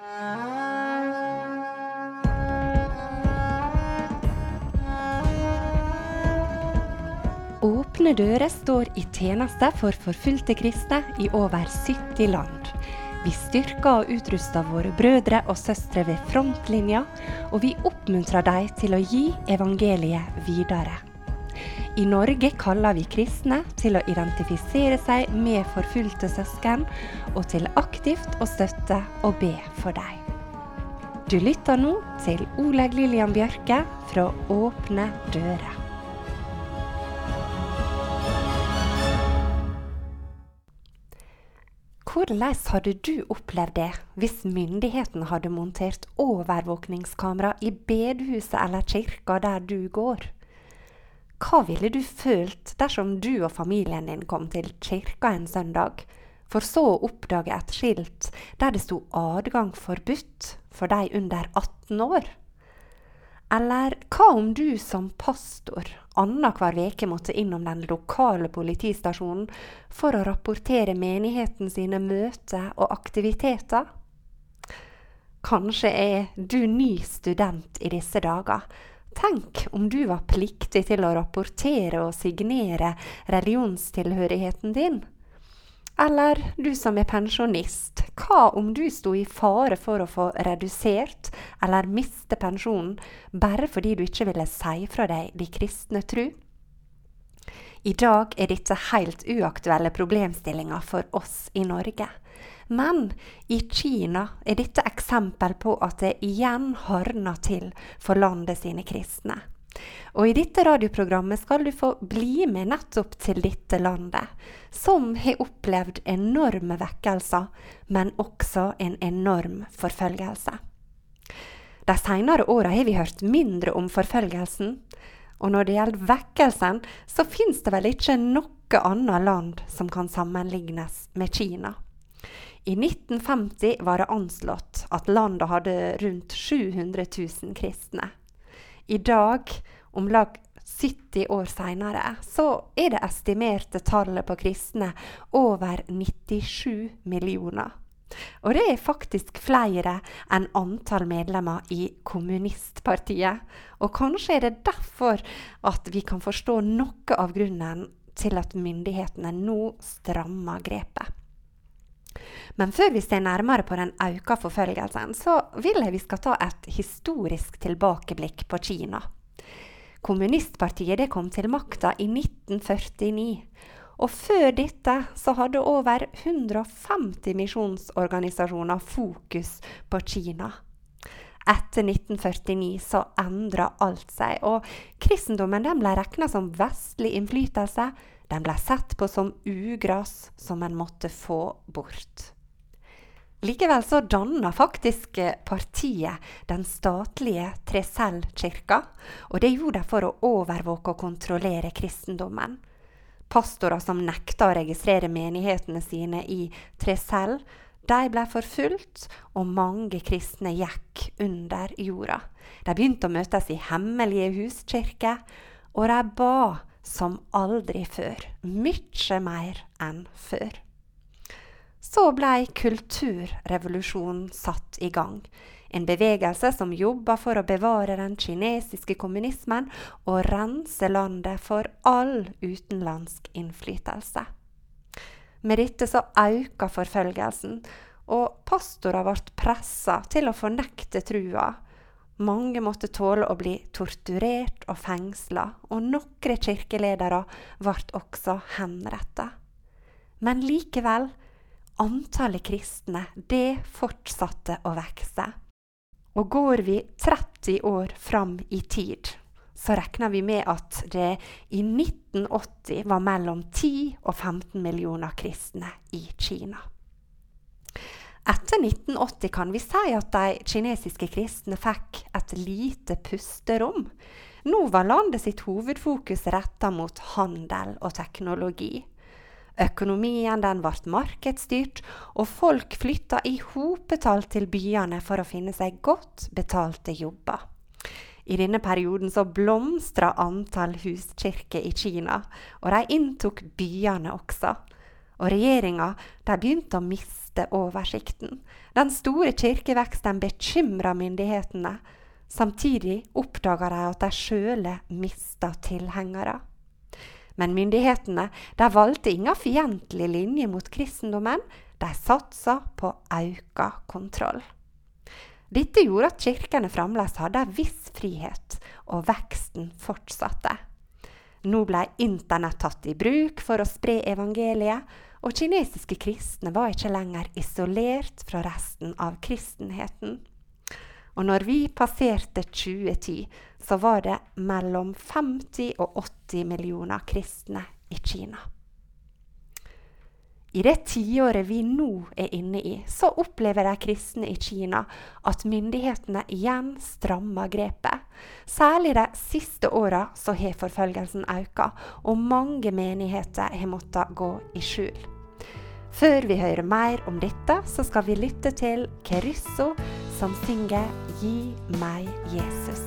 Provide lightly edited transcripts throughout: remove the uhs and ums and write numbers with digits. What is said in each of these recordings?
Åpne døre står i tjeneste for forfulgte kristne i over 70 land. Vi styrker og utruster våre brødre og søstre ved frontlinja, og vi oppmuntrer dem til å gi evangeliet videre. I Norge kaller vi kristne til å identifisere seg med forfulgte søsken, og til aktivt å støtte og be for dem. Du lytter nå til Ola Liljan Bjørke fra Åpne døre. Hvordan hadde du opplevd det hvis myndigheten hadde montert overvåkningskamera i bedhuset eller kirka der du går? Hva ville du følt dersom du og familien din kom til kirka en søndag, for så å oppdage et skilt der det stod adgang forbudt for deg under 18 år? Eller hva om du som pastor annenhver veke måtte innom den lokale politistasjonen for å rapportere menigheten sine møter og aktiviteter? Kanskje er du ny student i disse dager. Tenk om du var pliktig til å rapportere og signere religionstilhørigheten din. Eller du som er pensjonist. Hva om du sto i fare for å få redusert eller miste pensjonen bare fordi du ikke ville si fra deg de kristne tru? I dag er dette helt uaktuelle problemstillinger for oss i Norge. Men i Kina er dette eksempel på at det igjen hardner til for landet sine kristne. Og i dette radioprogrammet skal du få bli med nettopp til dette landet, som har opplevd enorme vekkelser, men også en enorm forfølgelse. De senere årene har vi hørt mindre om forfølgelsen, og når det gjelder vekkelsen, så finnes det vel ikke noe annet land som kan sammenlignes med Kina. I 1950 var det anslått at landet hadde rundt 700 000 kristne. I dag, om lag 70 år senere, så er det estimerte tallet på kristne over 97 millioner. Og det er faktisk flere enn antall medlemmer i kommunistpartiet. Og kanskje er det derfor at vi kan forstå noe av grunnen til at myndighetene nå strammer grepet. Men før vi ser nærmere på den økte forfølgelsen, så vil jeg vi skal ta et historisk tilbakeblikk på Kina. Kommunistpartiet det kom til makta i 1949, og før dette så hadde over 150 misjonsorganisasjoner fokus på Kina. Etter 1949 så endret alt seg, og kristendommen den ble regnet som vestlig innflytelse. Den ble sett på som ugras som en måtte få bort. Likevel så dannet faktisk partiet den statlige Tresell-kirka, og det gjorde de for å overvåke og kontrollere kristendommen. Pastorer som nekta å registrere menighetene sine i Tresell, de ble forfulgt, og mange kristne gikk under jorda. De begynte å møtes i hemmelige huskirker, og de ba som aldri før, mye mer enn før. Så ble kulturrevolusjonen satt i gang, en bevegelse som jobbet for å bevare den kinesiske kommunismen og rense landet for all utenlandsk innflytelse. Med dette så økte forfølgelsen, og pastorer ble presset til å fornekte trua. Mange måtte tåle å bli torturert og fengslet, og noen kirkeledere ble også henrettet. Men likevel, antallet kristne, det fortsatte å vokse. Og går vi 30 år fram i tid, så regner vi med at det i 1980 var mellom 10 og 15 millioner kristne i Kina. Etter 1980 kan vi si at de kinesiske kristne fikk et lite pusterom. Nå var landet sitt hovedfokus rettet mot handel og teknologi. Økonomien den ble markedsstyrt, og folk flyttet i hopetall til byene for å finne seg godt betalte jobber. I denne perioden så blomstret antall huskirker i Kina, og de inntok byene også. og regjeringen, de begynte å miste oversikten. Den store kirkeveksten bekymret myndighetene. Samtidig oppdaget de at de selv mistet tilhengere. Men myndighetene, de valgte ingen fientlig linje mot kristendommen, de satsa på auka kontroll. Dette gjorde at kirkene fremdeles hadde viss frihet, og veksten fortsatte. Nå ble internett tatt i bruk for å spre evangeliet, og kinesiske kristne var ikke lenger isolert fra resten av kristenheten. Og når vi passerte 2010, så var det mellom 50 og 80 millioner kristne i Kina. I det tiåret vi nå er inne i, så opplever de kristne i Kina at myndighetene igjen strammer grepet. Særlig de siste årene så har forfølgelsen økt, og mange menigheter har måttet gå i skjul. Før vi hører mer om dette, så skal vi lytte til Kerysso, som synger «Gi meg Jesus».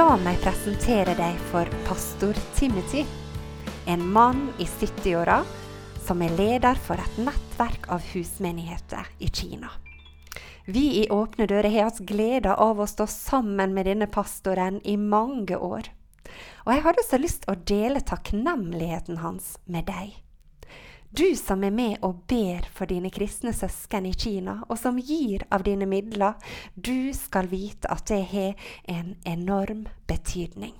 La meg presentere deg for pastor Timothy, en mann i 70-åra som er leder for et nettverk av husmenigheter i Kina. Vi i Åpne døre har hatt glede av å stå sammen med denne pastoren i mange år. Og jeg hadde så lyst å dele takknemligheten hans med deg. Du som er med og ber for dine kristne søsken i Kina, og som gir av dine midler, du skal vite at det har en enorm betydning.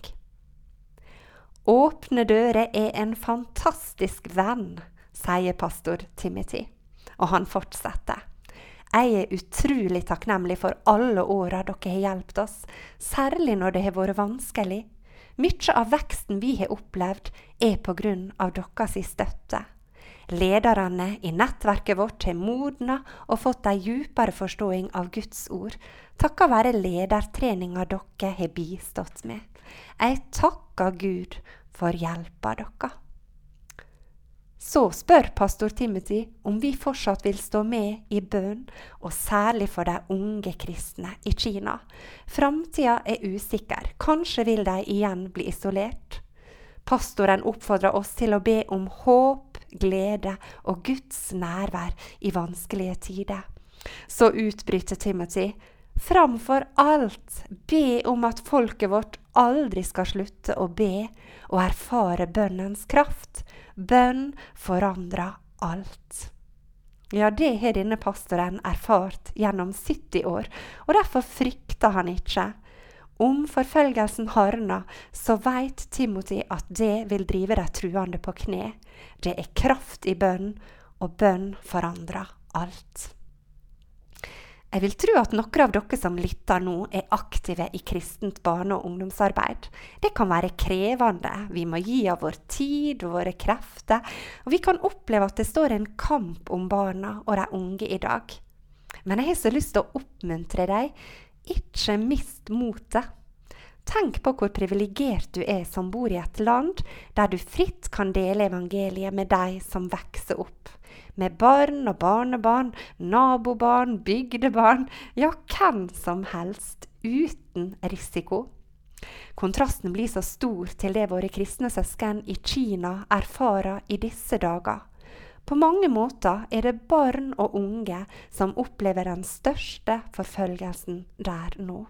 Åpne døre er en fantastisk venn, sier pastor Timothy, og han fortsetter. Jeg er utrolig takknemlig for alle årene dere har hjulpet oss, særlig når det har vært vanskelig. Mye av veksten vi har opplevd er på grunn av deres støtte. Ledarna I nätverket vårt har modna och fått en djupare förståing av Guds ord. Tack vare ledarträningar docka har bistått med. Jag tackar Gud för hjälpa docka. Så spör pastor Timothy om vi fortsatt vill stå med I bön och särskilt för de unga kristna I Kina. Framtiden är usikker. Kanske vill de igen bli isolerat. Pastoren uppfordrar oss till att be om hopp, glädje och Guds närvaro I vanskliga tider. Så utbryter Timothy: framför allt be om att folket vårt aldrig ska sluta och be och erfara bönens kraft. Bön förändrar allt. Ja, det har denne pastoren erfart genom 70 år och därför fryktar han inte. Om förföljelsen hardner så vet Timothy att det vill driva de truande på knä. Det är kraft I bön och bön förändrar allt. Jeg vil tro at noen av dere som lytter nå aktive I kristent barne- og ungdomsarbeid. Det kan være krevende. Vi må gi av vår tid og våre krefter, og vi kan oppleve at det står en kamp om barna og de unge I dag. Men jeg har så lyst til å oppmuntre deg. Ikke mist motet. Tenk på hvor privilegert du som bor I et land der du fritt kan dele evangeliet med deg som vokser opp. Med barn og barnebarn, nabobarn, bygdebarn, ja, hvem som helst, uten risiko. Kontrasten blir så stor til det våre kristne søsken I Kina erfarer I disse dager. På mange måter det barn og unge som opplever den største forfølgelsen der nå.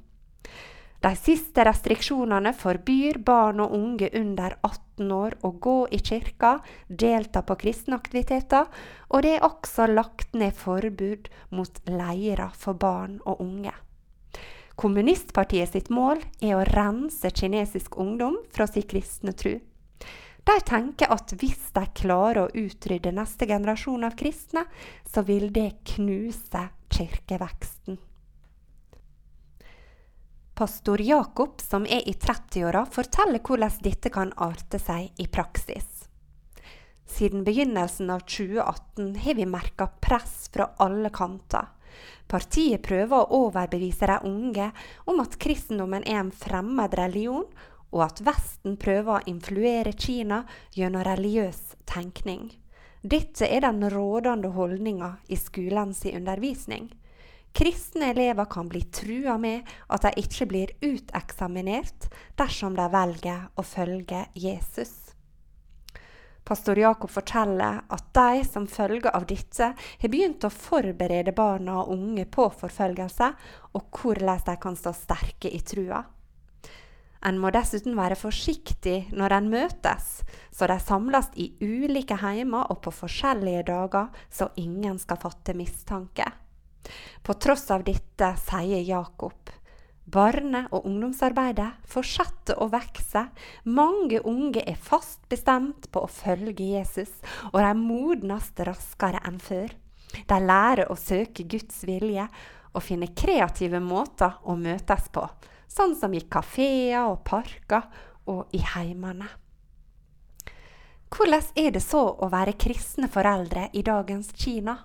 De siste restriksjonene forbyr barn og unge under 18 år å gå I kirka, delta på kristne aktiviteter, og det også lagt ned forbud mot leirer for barn og unge. Kommunistpartiet sitt mål å rense kinesisk ungdom fra sin kristne tro. De tenker at hvis de klarer å utrydde neste generasjon av kristne, så vil det knuse kirkeveksten. Pastor Jakob, som I 30-åra, forteller hvordan dette kan arte seg I praksis. Siden begynnelsen av 2018 har vi merket press fra alle kanter. Partiet prøver å overbevise de unge om at kristendommen en fremmed religion, og at Vesten prøver å influere Kina gjennom religiøs tenkning. Dette den rådende holdningen I skolens undervisning. Kristne elever kan bli trua med at de ikke blir uteksaminert dersom de velger å følge Jesus. Pastor Jakob forteller at de som følger av dette har begynt å forberede barna og unge på forfølgelse og hvordan de kan stå sterke I trua. En må dessuten være forsiktig når en møtes, så de samles I ulike heimer og på forskjellige dager, så ingen skal fatte mistanke. På tross av dette sier Jakob: barne- og ungdomsarbeidet fortsetter å vokse. Mange unge fast bestemt på å følge Jesus, og de modnes raskere enn før. De lærer å søke Guds vilje og finne kreative måter å møtes på, sånn som I kaféer og parker og I heimene. Hvordan det så å være kristne foreldre I dagens Kina?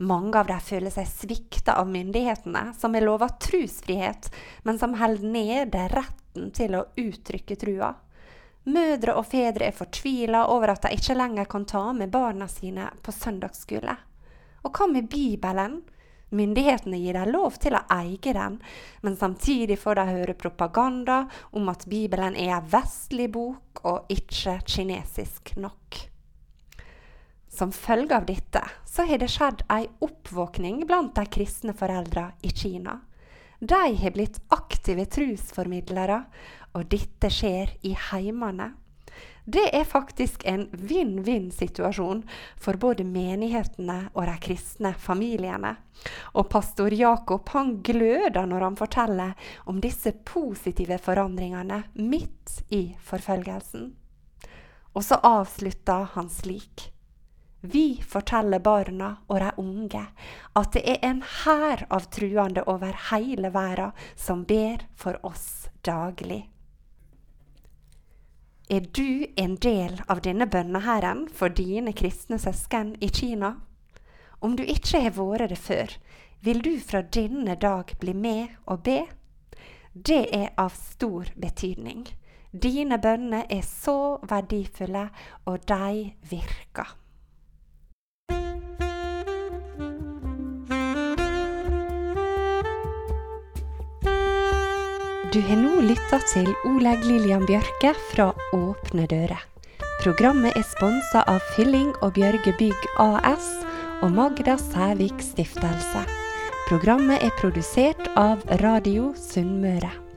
Mange av dem føler seg svikta av myndighetene, som lovet trosfrihet, men som holder nede retten til å uttrykke trua. Mødre og fedre fortvilet over at de ikke lenger kan ta med barna sine på søndagsskole. Og hva med Bibelen? Myndighetene gir dem lov til å eie den, men samtidig får de høre propaganda om at Bibelen en vestlig bok og ikke kinesisk nok. Som følge av dette så har det skjedd en oppvåkning blant de kristne foreldre I Kina. De har blitt aktive trosformidlere, og dette skjer I heimene. Det faktisk en vinn-vinn-situasjon for både menighetene og de kristne familiene. Og pastor Jakob han gløder når han forteller om disse positive forandringene midt I forfølgelsen. Og så avslutter han slik: vi forteller barna og de unge at det en hær av truende over hele verden som ber for oss daglig. Är du en del av denne bønnehæren for dine kristne søsken I Kina? Om du ikke har vært det før, vil du fra denne dag bli med og be? Det av stor betydning. Dine bønner så verdifulle, og de virker. Du har nå lyttet til Ola Liljan Bjørke fra Åpne døre. Programmet sponset av Fylling og Bjørge Bygg AS og Magda Savik stiftelse. Programmet produsert av Radio Sundmøre.